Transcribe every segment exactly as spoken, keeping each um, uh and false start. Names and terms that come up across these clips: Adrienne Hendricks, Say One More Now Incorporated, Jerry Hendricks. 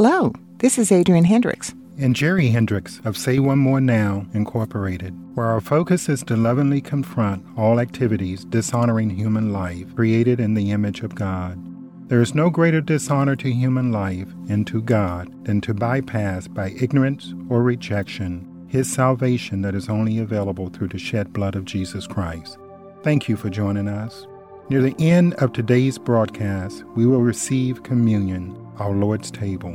Hello, this is Adrienne Hendricks. And Jerry Hendricks of Say One More Now Incorporated, where our focus is to lovingly confront all activities dishonoring human life created in the image of God. There is no greater dishonor to human life and to God than to bypass by ignorance or rejection His salvation that is only available through the shed blood of Jesus Christ. Thank you for joining us. Near the end of today's broadcast, we will receive communion, our Lord's table.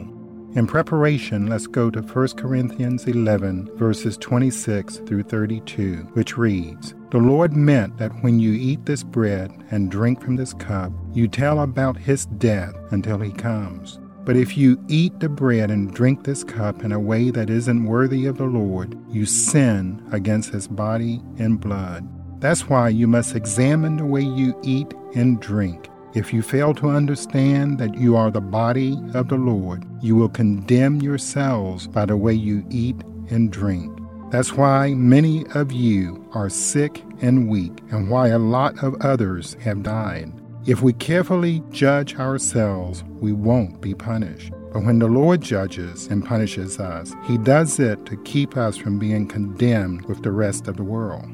In preparation, let's go to First Corinthians eleven, verses twenty-six through thirty-two, which reads, "The Lord meant that when you eat this bread and drink from this cup, you tell about His death until He comes. But if you eat the bread and drink this cup in a way that isn't worthy of the Lord, you sin against His body and blood. That's why you must examine the way you eat and drink. If you fail to understand that you are the body of the Lord, you will condemn yourselves by the way you eat and drink. That's why many of you are sick and weak, and why a lot of others have died. If we carefully judge ourselves, we won't be punished. But when the Lord judges and punishes us, He does it to keep us from being condemned with the rest of the world."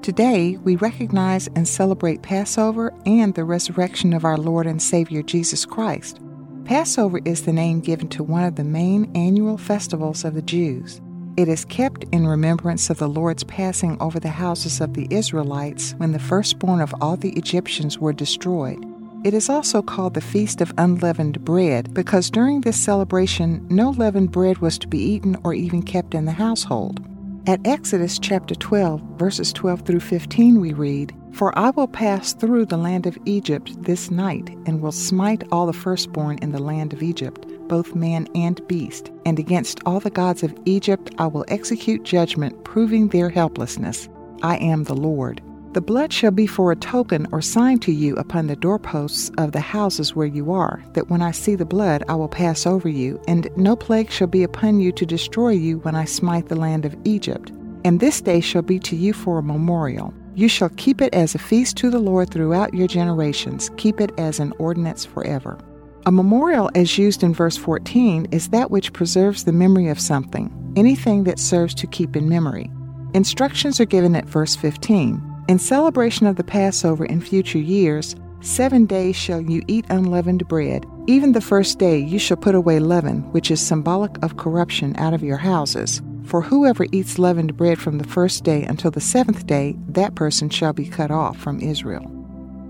Today, we recognize and celebrate Passover and the resurrection of our Lord and Savior Jesus Christ. Passover is the name given to one of the main annual festivals of the Jews. It is kept in remembrance of the Lord's passing over the houses of the Israelites when the firstborn of all the Egyptians were destroyed. It is also called the Feast of Unleavened Bread because during this celebration, no leavened bread was to be eaten or even kept in the household. At Exodus chapter twelve, verses twelve through fifteen, we read, "For I will pass through the land of Egypt this night, and will smite all the firstborn in the land of Egypt, both man and beast. And against all the gods of Egypt I will execute judgment, proving their helplessness. I am the Lord. The blood shall be for a token or sign to you upon the doorposts of the houses where you are, that when I see the blood I will pass over you, and no plague shall be upon you to destroy you when I smite the land of Egypt. And this day shall be to you for a memorial. You shall keep it as a feast to the Lord throughout your generations, keep it as an ordinance forever." A memorial, as used in verse fourteen, is that which preserves the memory of something, anything that serves to keep in memory. Instructions are given at verse fifteen. "In celebration of the Passover in future years, seven days shall you eat unleavened bread. Even the first day you shall put away leaven, which is symbolic of corruption, out of your houses. For whoever eats leavened bread from the first day until the seventh day, that person shall be cut off from Israel."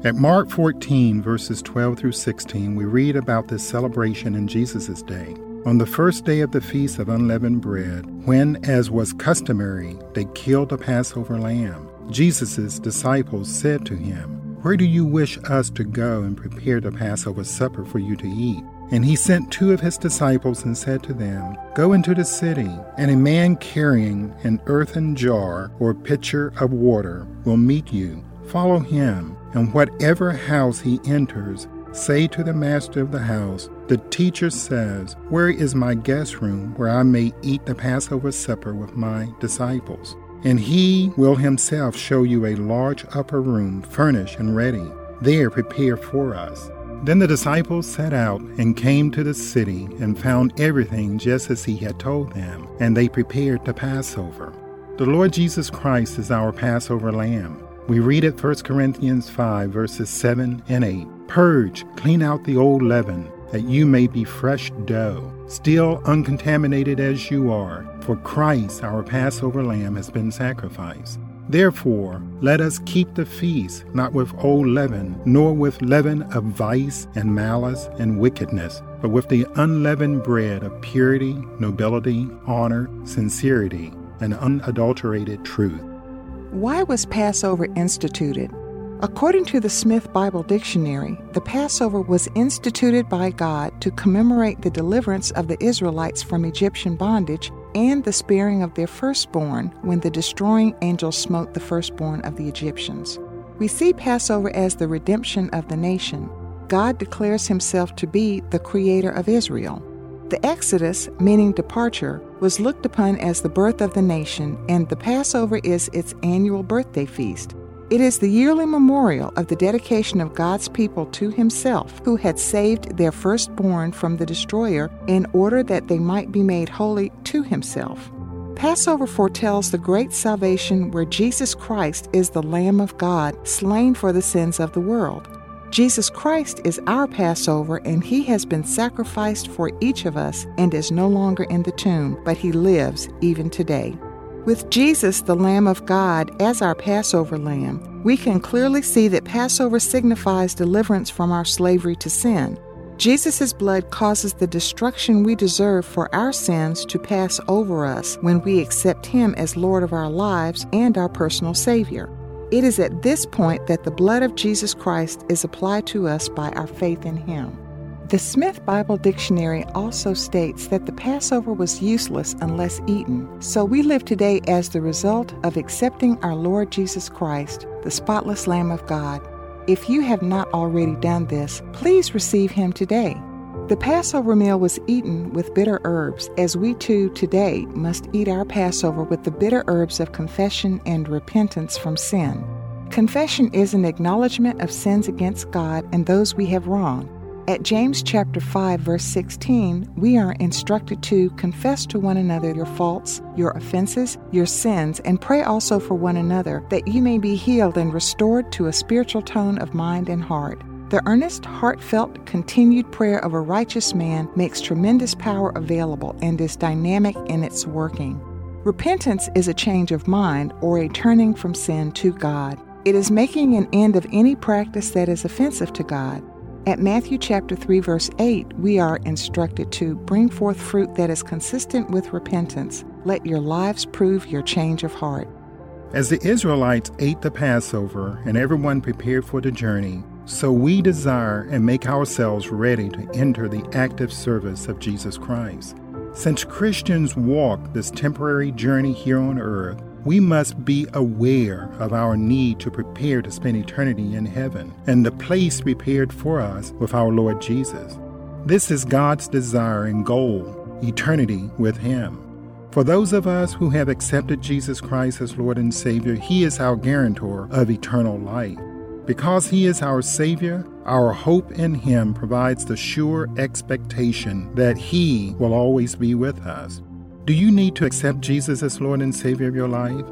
At Mark fourteen, verses twelve through sixteen, we read about this celebration in Jesus' day. "On the first day of the Feast of Unleavened Bread, when, as was customary, they killed the Passover lamb, Jesus' disciples said to Him, 'Where do you wish us to go and prepare the Passover supper for you to eat?' And He sent two of His disciples and said to them, 'Go into the city, and a man carrying an earthen jar or pitcher of water will meet you. Follow him, and whatever house he enters, say to the master of the house, "The teacher says, where is my guest room where I may eat the Passover supper with my disciples?" And He will Himself show you a large upper room, furnished and ready. There prepare for us." Then the disciples set out and came to the city and found everything just as He had told them, and they prepared the Passover. The Lord Jesus Christ is our Passover Lamb. We read at First Corinthians five, verses seven and eight, "Purge, clean out the old leaven, that you may be fresh dough, still uncontaminated as you are, for Christ our Passover Lamb has been sacrificed. Therefore, let us keep the feast, not with old leaven, nor with leaven of vice and malice and wickedness, but with the unleavened bread of purity, nobility, honor, sincerity, and unadulterated truth." Why was Passover instituted? According to the Smith Bible Dictionary, the Passover was instituted by God to commemorate the deliverance of the Israelites from Egyptian bondage and the sparing of their firstborn when the destroying angel smote the firstborn of the Egyptians. We see Passover as the redemption of the nation. God declares Himself to be the Creator of Israel. The Exodus, meaning departure, was looked upon as the birth of the nation, and the Passover is its annual birthday feast. It is the yearly memorial of the dedication of God's people to Himself, who had saved their firstborn from the destroyer in order that they might be made holy to Himself. Passover foretells the great salvation where Jesus Christ is the Lamb of God, slain for the sins of the world. Jesus Christ is our Passover, and He has been sacrificed for each of us and is no longer in the tomb, but He lives even today. With Jesus, the Lamb of God, as our Passover Lamb, we can clearly see that Passover signifies deliverance from our slavery to sin. Jesus' blood causes the destruction we deserve for our sins to pass over us when we accept Him as Lord of our lives and our personal Savior. It is at this point that the blood of Jesus Christ is applied to us by our faith in Him. The Smith Bible Dictionary also states that the Passover was useless unless eaten, so we live today as the result of accepting our Lord Jesus Christ, the spotless Lamb of God. If you have not already done this, please receive Him today. The Passover meal was eaten with bitter herbs, as we too today must eat our Passover with the bitter herbs of confession and repentance from sin. Confession is an acknowledgement of sins against God and those we have wronged. At James chapter five, verse sixteen, we are instructed to confess to one another your faults, your offenses, your sins, and pray also for one another, that you may be healed and restored to a spiritual tone of mind and heart. The earnest, heartfelt, continued prayer of a righteous man makes tremendous power available and is dynamic in its working. Repentance is a change of mind or a turning from sin to God. It is making an end of any practice that is offensive to God. At Matthew chapter three, verse eight, we are instructed to bring forth fruit that is consistent with repentance. Let your lives prove your change of heart. As the Israelites ate the Passover and everyone prepared for the journey, so we desire and make ourselves ready to enter the active service of Jesus Christ. Since Christians walk this temporary journey here on earth, we must be aware of our need to prepare to spend eternity in heaven and the place prepared for us with our Lord Jesus. This is God's desire and goal, eternity with Him. For those of us who have accepted Jesus Christ as Lord and Savior, He is our guarantor of eternal life. Because He is our Savior, our hope in Him provides the sure expectation that He will always be with us. Do you need to accept Jesus as Lord and Savior of your life?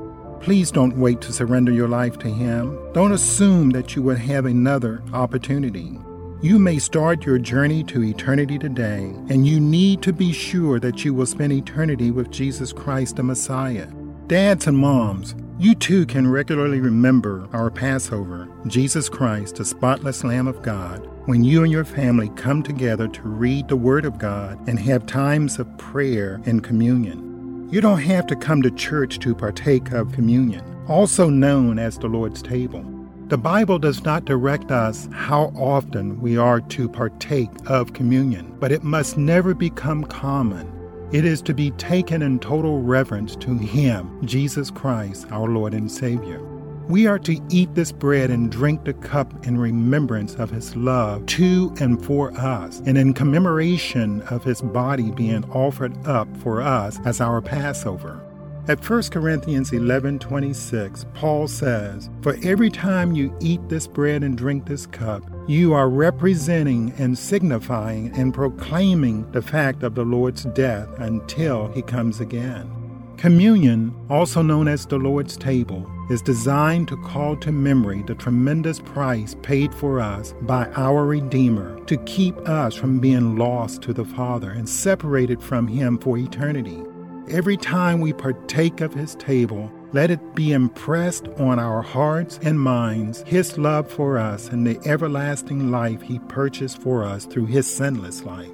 Please don't wait to surrender your life to Him. Don't assume that you will have another opportunity. You may start your journey to eternity today, and you need to be sure that you will spend eternity with Jesus Christ the Messiah. Dads and moms, you too can regularly remember our Passover, Jesus Christ, the spotless Lamb of God, when you and your family come together to read the Word of God and have times of prayer and communion. You don't have to come to church to partake of communion, also known as the Lord's table. The Bible does not direct us how often we are to partake of communion, but it must never become common. It is to be taken in total reverence to Him, Jesus Christ, our Lord and Savior. We are to eat this bread and drink the cup in remembrance of His love to and for us, and in commemoration of His body being offered up for us as our Passover. At First Corinthians eleven twenty-six, Paul says, "For every time you eat this bread and drink this cup, you are representing and signifying and proclaiming the fact of the Lord's death until He comes again." Communion, also known as the Lord's table, is designed to call to memory the tremendous price paid for us by our Redeemer to keep us from being lost to the Father and separated from Him for eternity. Every time we partake of His table, let it be impressed on our hearts and minds His love for us and the everlasting life He purchased for us through His sinless life.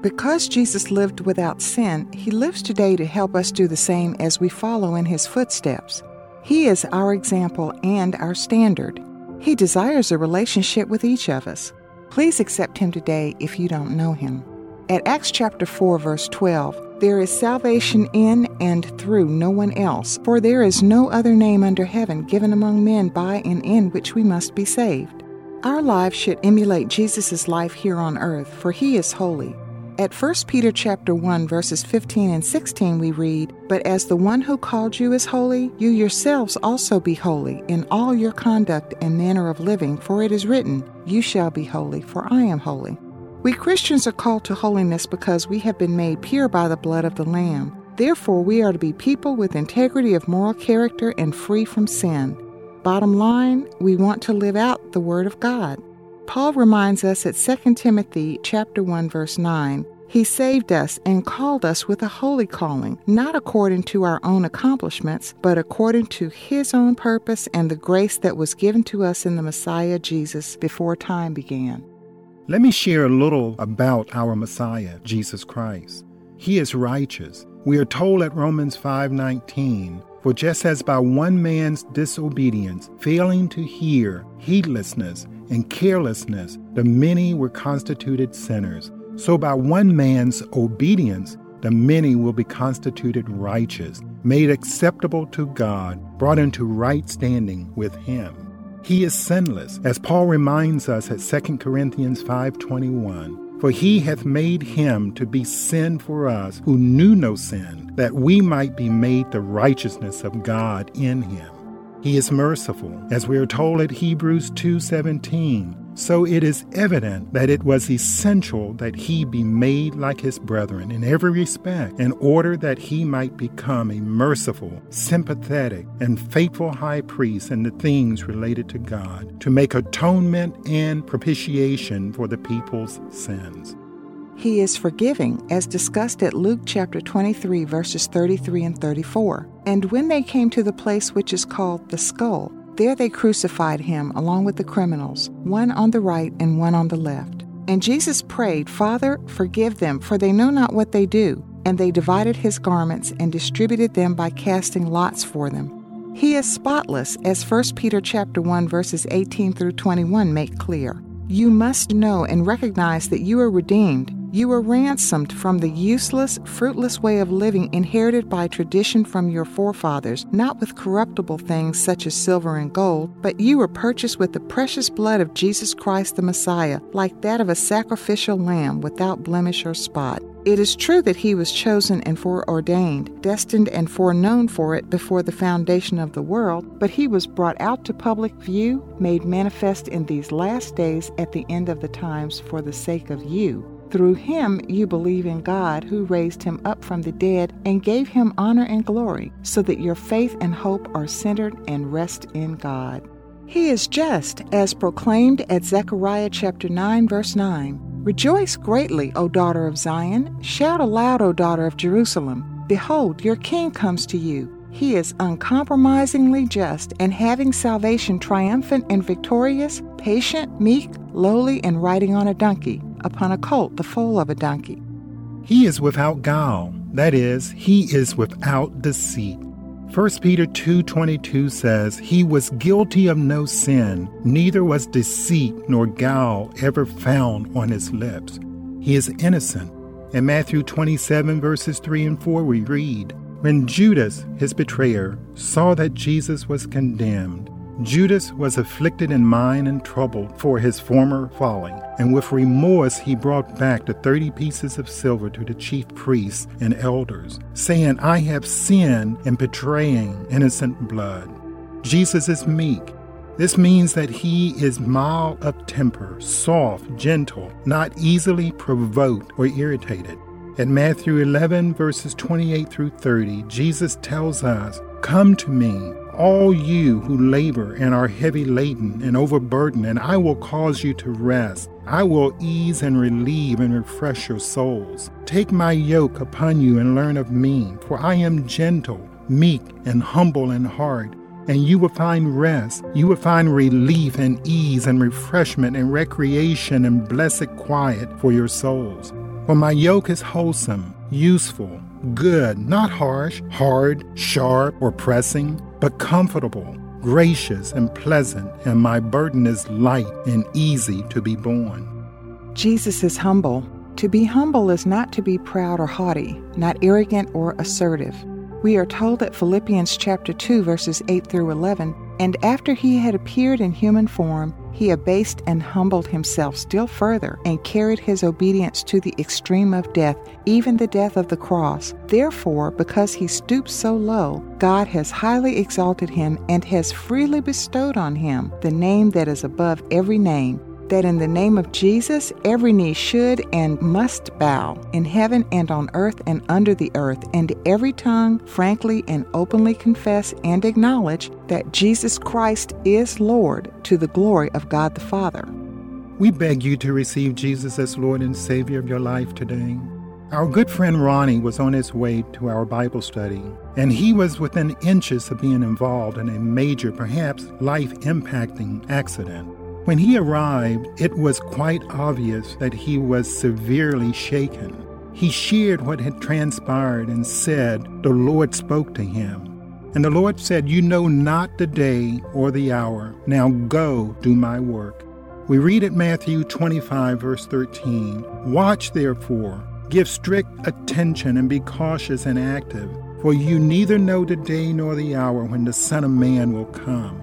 Because Jesus lived without sin, He lives today to help us do the same as we follow in His footsteps. He is our example and our standard. He desires a relationship with each of us. Please accept Him today if you don't know Him. At Acts chapter four, verse twelve, "There is salvation in and through no one else, for there is no other name under heaven given among men by and in which we must be saved." Our lives should emulate Jesus' life here on earth, for He is holy. At First Peter chapter one, verses fifteen and sixteen, we read, "But as the one who called you is holy, you yourselves also be holy in all your conduct and manner of living, for it is written, you shall be holy, for I am holy." We Christians are called to holiness because we have been made pure by the blood of the Lamb. Therefore, we are to be people with integrity of moral character and free from sin. Bottom line, we want to live out the Word of God. Paul reminds us at Second Timothy chapter one, verse nine, "He saved us and called us with a holy calling, not according to our own accomplishments, but according to His own purpose and the grace that was given to us in the Messiah Jesus before time began." Let me share a little about our Messiah, Jesus Christ. He is righteous. We are told at Romans five nineteen, "For just as by one man's disobedience, failing to hear, heedlessness, and carelessness, the many were constituted sinners, so by one man's obedience, the many will be constituted righteous, made acceptable to God, brought into right standing with Him." He is sinless, as Paul reminds us at Second Corinthians five twenty-one, "For He hath made Him to be sin for us, who knew no sin, that we might be made the righteousness of God in Him." He is merciful, as we are told at Hebrews two seventeen. "So it is evident that it was essential that he be made like his brethren in every respect, in order that he might become a merciful, sympathetic, and faithful high priest in the things related to God, to make atonement and propitiation for the people's sins." He is forgiving, as discussed at Luke chapter twenty-three, verses thirty-three and thirty-four. "And when they came to the place which is called the Skull, there they crucified him along with the criminals, one on the right and one on the left. And Jesus prayed, Father, forgive them, for they know not what they do. And they divided his garments and distributed them by casting lots for them." He is spotless, as First Peter chapter one, verses eighteen through twenty-one make clear. "You must know and recognize that you are redeemed. You were ransomed from the useless, fruitless way of living inherited by tradition from your forefathers, not with corruptible things such as silver and gold, but you were purchased with the precious blood of Jesus Christ the Messiah, like that of a sacrificial lamb without blemish or spot. It is true that he was chosen and foreordained, destined and foreknown for it before the foundation of the world, but he was brought out to public view, made manifest in these last days at the end of the times for the sake of you. Through him you believe in God, who raised him up from the dead and gave him honor and glory, so that your faith and hope are centered and rest in God." He is just, as proclaimed at Zechariah chapter nine, verse nine. "Rejoice greatly, O daughter of Zion. Shout aloud, O daughter of Jerusalem. Behold, your king comes to you. He is uncompromisingly just, and having salvation triumphant and victorious, patient, meek, lowly, and riding on a donkey, upon a colt, the foal of a donkey." He is without guile, that is, he is without deceit. First Peter two twenty-two says, "He was guilty of no sin, neither was deceit nor guile ever found on his lips." He is innocent. In Matthew twenty-seven, verses three and four, we read, "When Judas, his betrayer, saw that Jesus was condemned, Judas was afflicted in mind and troubled for his former folly, and with remorse he brought back the thirty pieces of silver to the chief priests and elders, saying, I have sinned in betraying innocent blood." Jesus is meek. This means that he is mild of temper, soft, gentle, not easily provoked or irritated. At Matthew eleven, verses twenty-eight through thirty, Jesus tells us, "Come to me, all you who labor and are heavy laden and overburdened, and I will cause you to rest. I will ease and relieve and refresh your souls. Take my yoke upon you and learn of me, for I am gentle, meek, and humble in heart, and you will find rest. You will find relief and ease and refreshment and recreation and blessed quiet for your souls. For my yoke is wholesome, useful, good, not harsh, hard, sharp, or pressing, but comfortable, gracious, and pleasant, and my burden is light and easy to be borne." Jesus is humble. To be humble is not to be proud or haughty, not arrogant or assertive. We are told at Philippians chapter two, verses eight through eleven, "And after he had appeared in human form, he abased and humbled himself still further and carried his obedience to the extreme of death, even the death of the cross. Therefore, because he stooped so low, God has highly exalted him and has freely bestowed on him the name that is above every name, that in the name of Jesus every knee should and must bow, in heaven and on earth and under the earth, and every tongue frankly and openly confess and acknowledge that Jesus Christ is Lord, to the glory of God the Father. We beg you to receive Jesus as Lord and Savior of your life today. Our good friend Ronnie was on his way to our Bible study, and he was within inches of being involved in a major, perhaps life-impacting accident. When he arrived, it was quite obvious that he was severely shaken. He shared what had transpired and said, the Lord spoke to him. And the Lord said, you know not the day or the hour. Now go do my work. We read in Matthew twenty-five, verse thirteen, watch therefore, give strict attention and be cautious and active, for you neither know the day nor the hour when the Son of Man will come.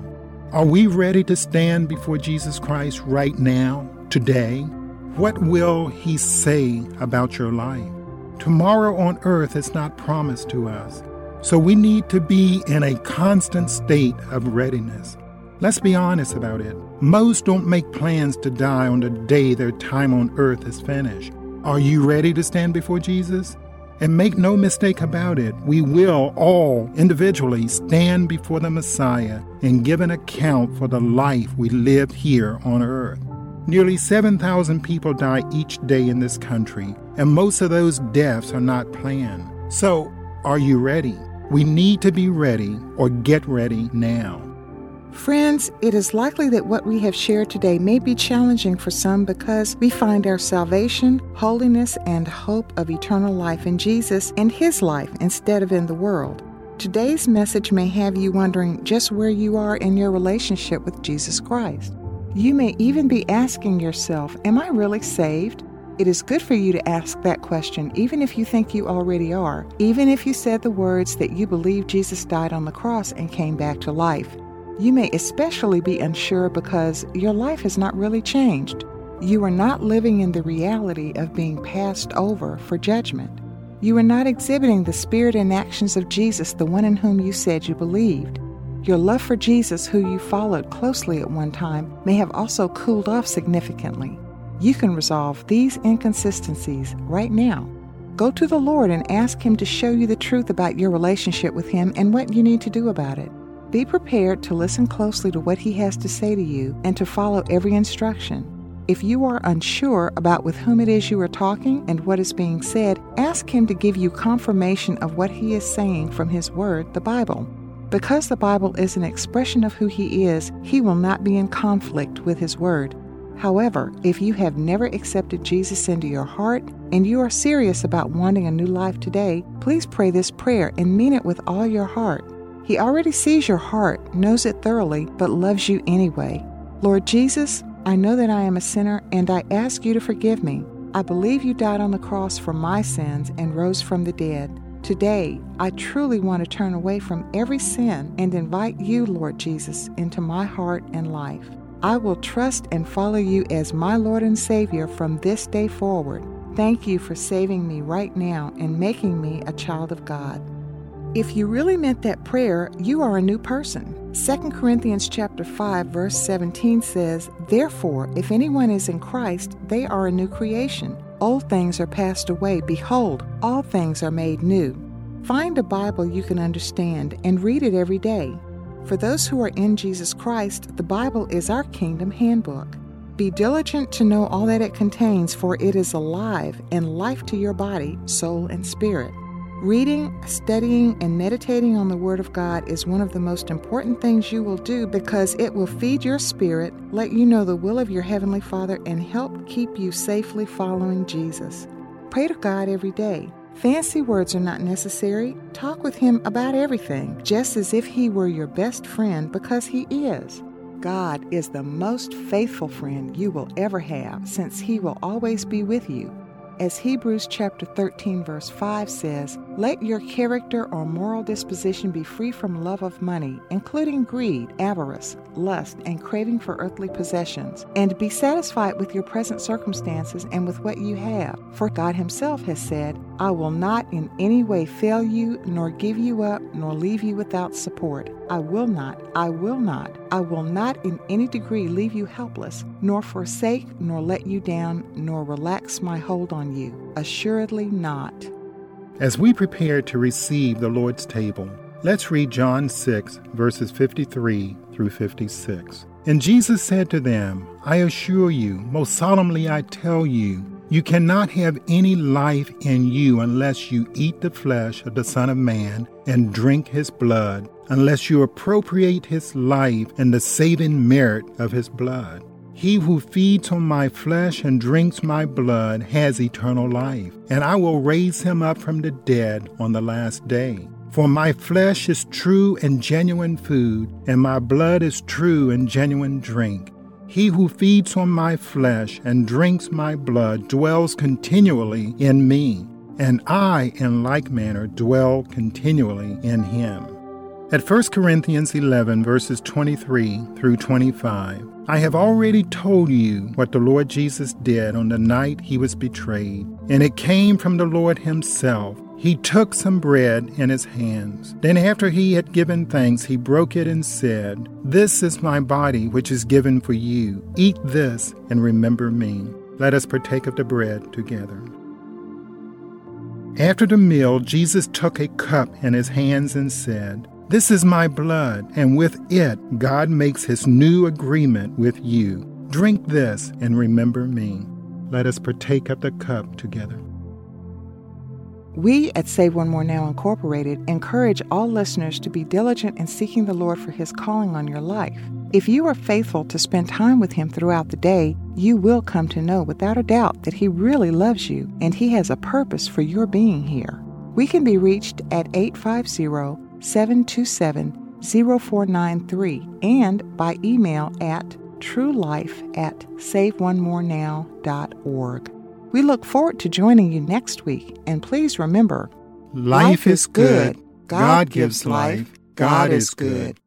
Are we ready to stand before Jesus Christ right now, today? What will He say about your life? Tomorrow on earth is not promised to us, so we need to be in a constant state of readiness. Let's be honest about it. Most don't make plans to die on the day their time on earth is finished. Are you ready to stand before Jesus? And make no mistake about it, we will all individually stand before the Messiah and give an account for the life we live here on earth. Nearly seven thousand people die each day in this country, and most of those deaths are not planned. So, are you ready? We need to be ready, or get ready now. Friends, it is likely that what we have shared today may be challenging for some because we find our salvation, holiness, and hope of eternal life in Jesus and His life instead of in the world. Today's message may have you wondering just where you are in your relationship with Jesus Christ. You may even be asking yourself, am I really saved? It is good for you to ask that question, even if you think you already are, even if you said the words that you believe Jesus died on the cross and came back to life. You may especially be unsure because your life has not really changed. You are not living in the reality of being passed over for judgment. You are not exhibiting the spirit and actions of Jesus, the one in whom you said you believed. Your love for Jesus, who you followed closely at one time, may have also cooled off significantly. You can resolve these inconsistencies right now. Go to the Lord and ask Him to show you the truth about your relationship with Him and what you need to do about it. Be prepared to listen closely to what He has to say to you and to follow every instruction. If you are unsure about with whom it is you are talking and what is being said, ask Him to give you confirmation of what He is saying from His Word, the Bible. Because the Bible is an expression of who He is, He will not be in conflict with His Word. However, if you have never accepted Jesus into your heart and you are serious about wanting a new life today, please pray this prayer and mean it with all your heart. He already sees your heart, knows it thoroughly, but loves you anyway. Lord Jesus, I know that I am a sinner, and I ask you to forgive me. I believe you died on the cross for my sins and rose from the dead. Today, I truly want to turn away from every sin and invite you, Lord Jesus, into my heart and life. I will trust and follow you as my Lord and Savior from this day forward. Thank you for saving me right now and making me a child of God. If you really meant that prayer, you are a new person. Second Corinthians chapter five, verse seventeen says, therefore, if anyone is in Christ, they are a new creation. Old things are passed away. Behold, all things are made new. Find a Bible you can understand and read it every day. For those who are in Jesus Christ, the Bible is our kingdom handbook. Be diligent to know all that it contains, for it is alive and life to your body, soul, and spirit. Reading, studying, and meditating on the Word of God is one of the most important things you will do because it will feed your spirit, let you know the will of your Heavenly Father, and help keep you safely following Jesus. Pray to God every day. Fancy words are not necessary. Talk with Him about everything, just as if He were your best friend, because He is. God is the most faithful friend you will ever have, since He will always be with you. as Hebrews chapter thirteen verse five says, "Let your character or moral disposition be free from love of money, including greed, avarice, lust, and craving for earthly possessions, and be satisfied with your present circumstances and with what you have. For God himself has said, I will not in any way fail you, nor give you up, nor leave you without support. I will not, I will not, I will not in any degree leave you helpless, nor forsake, nor let you down, nor relax my hold on you. Assuredly not." As we prepare to receive the Lord's table, let's read John six, verses fifty-three through fifty-six. "And Jesus said to them, I assure you, most solemnly I tell you, you cannot have any life in you unless you eat the flesh of the Son of Man and drink his blood, unless you appropriate his life and the saving merit of his blood. He who feeds on my flesh and drinks my blood has eternal life, and I will raise him up from the dead on the last day. For my flesh is true and genuine food, and my blood is true and genuine drink. He who feeds on my flesh and drinks my blood dwells continually in me, and I in like manner dwell continually in him." At First Corinthians eleven, verses twenty-three through twenty-five, "I have already told you what the Lord Jesus did on the night he was betrayed, and it came from the Lord himself. He took some bread in his hands. Then after he had given thanks, he broke it and said, This is my body, which is given for you. Eat this and remember me." Let us partake of the bread together. After the meal, Jesus took a cup in his hands and said, "This is my blood, and with it God makes his new agreement with you. Drink this and remember me." Let us partake of the cup together. We at Say One More Now Incorporated encourage all listeners to be diligent in seeking the Lord for his calling on your life. If you are faithful to spend time with him throughout the day, you will come to know without a doubt that he really loves you and he has a purpose for your being here. We can be reached at eight five zero, seven two seven, zero four nine three and by email at truelife at save one more now dot org. We look forward to joining you next week, and please remember, life, life is good. God, God gives life. God is good.